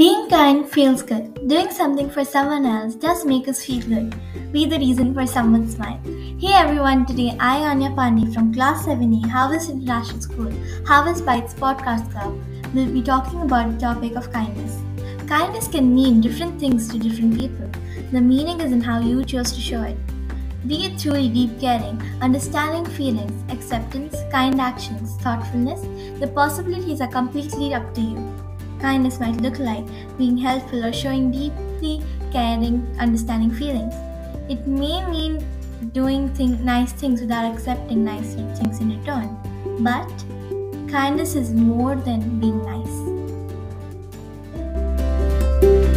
Being kind feels good. Doing something for someone else does make us feel good. Be the reason for someone's smile. Hey everyone, today I, Anya Pandey from Class 7A, Harvest International School, Harvest Bytes Podcast Club, will be talking about the topic of kindness. Kindness can mean different things to different people. The meaning is in how you choose to show it. Be it truly deep caring, understanding feelings, acceptance, kind actions, thoughtfulness, the possibilities are completely up to you. Kindness might look like being helpful or showing deeply caring, understanding feelings. It may mean doing nice things without accepting nice things in return. But kindness is more than being nice.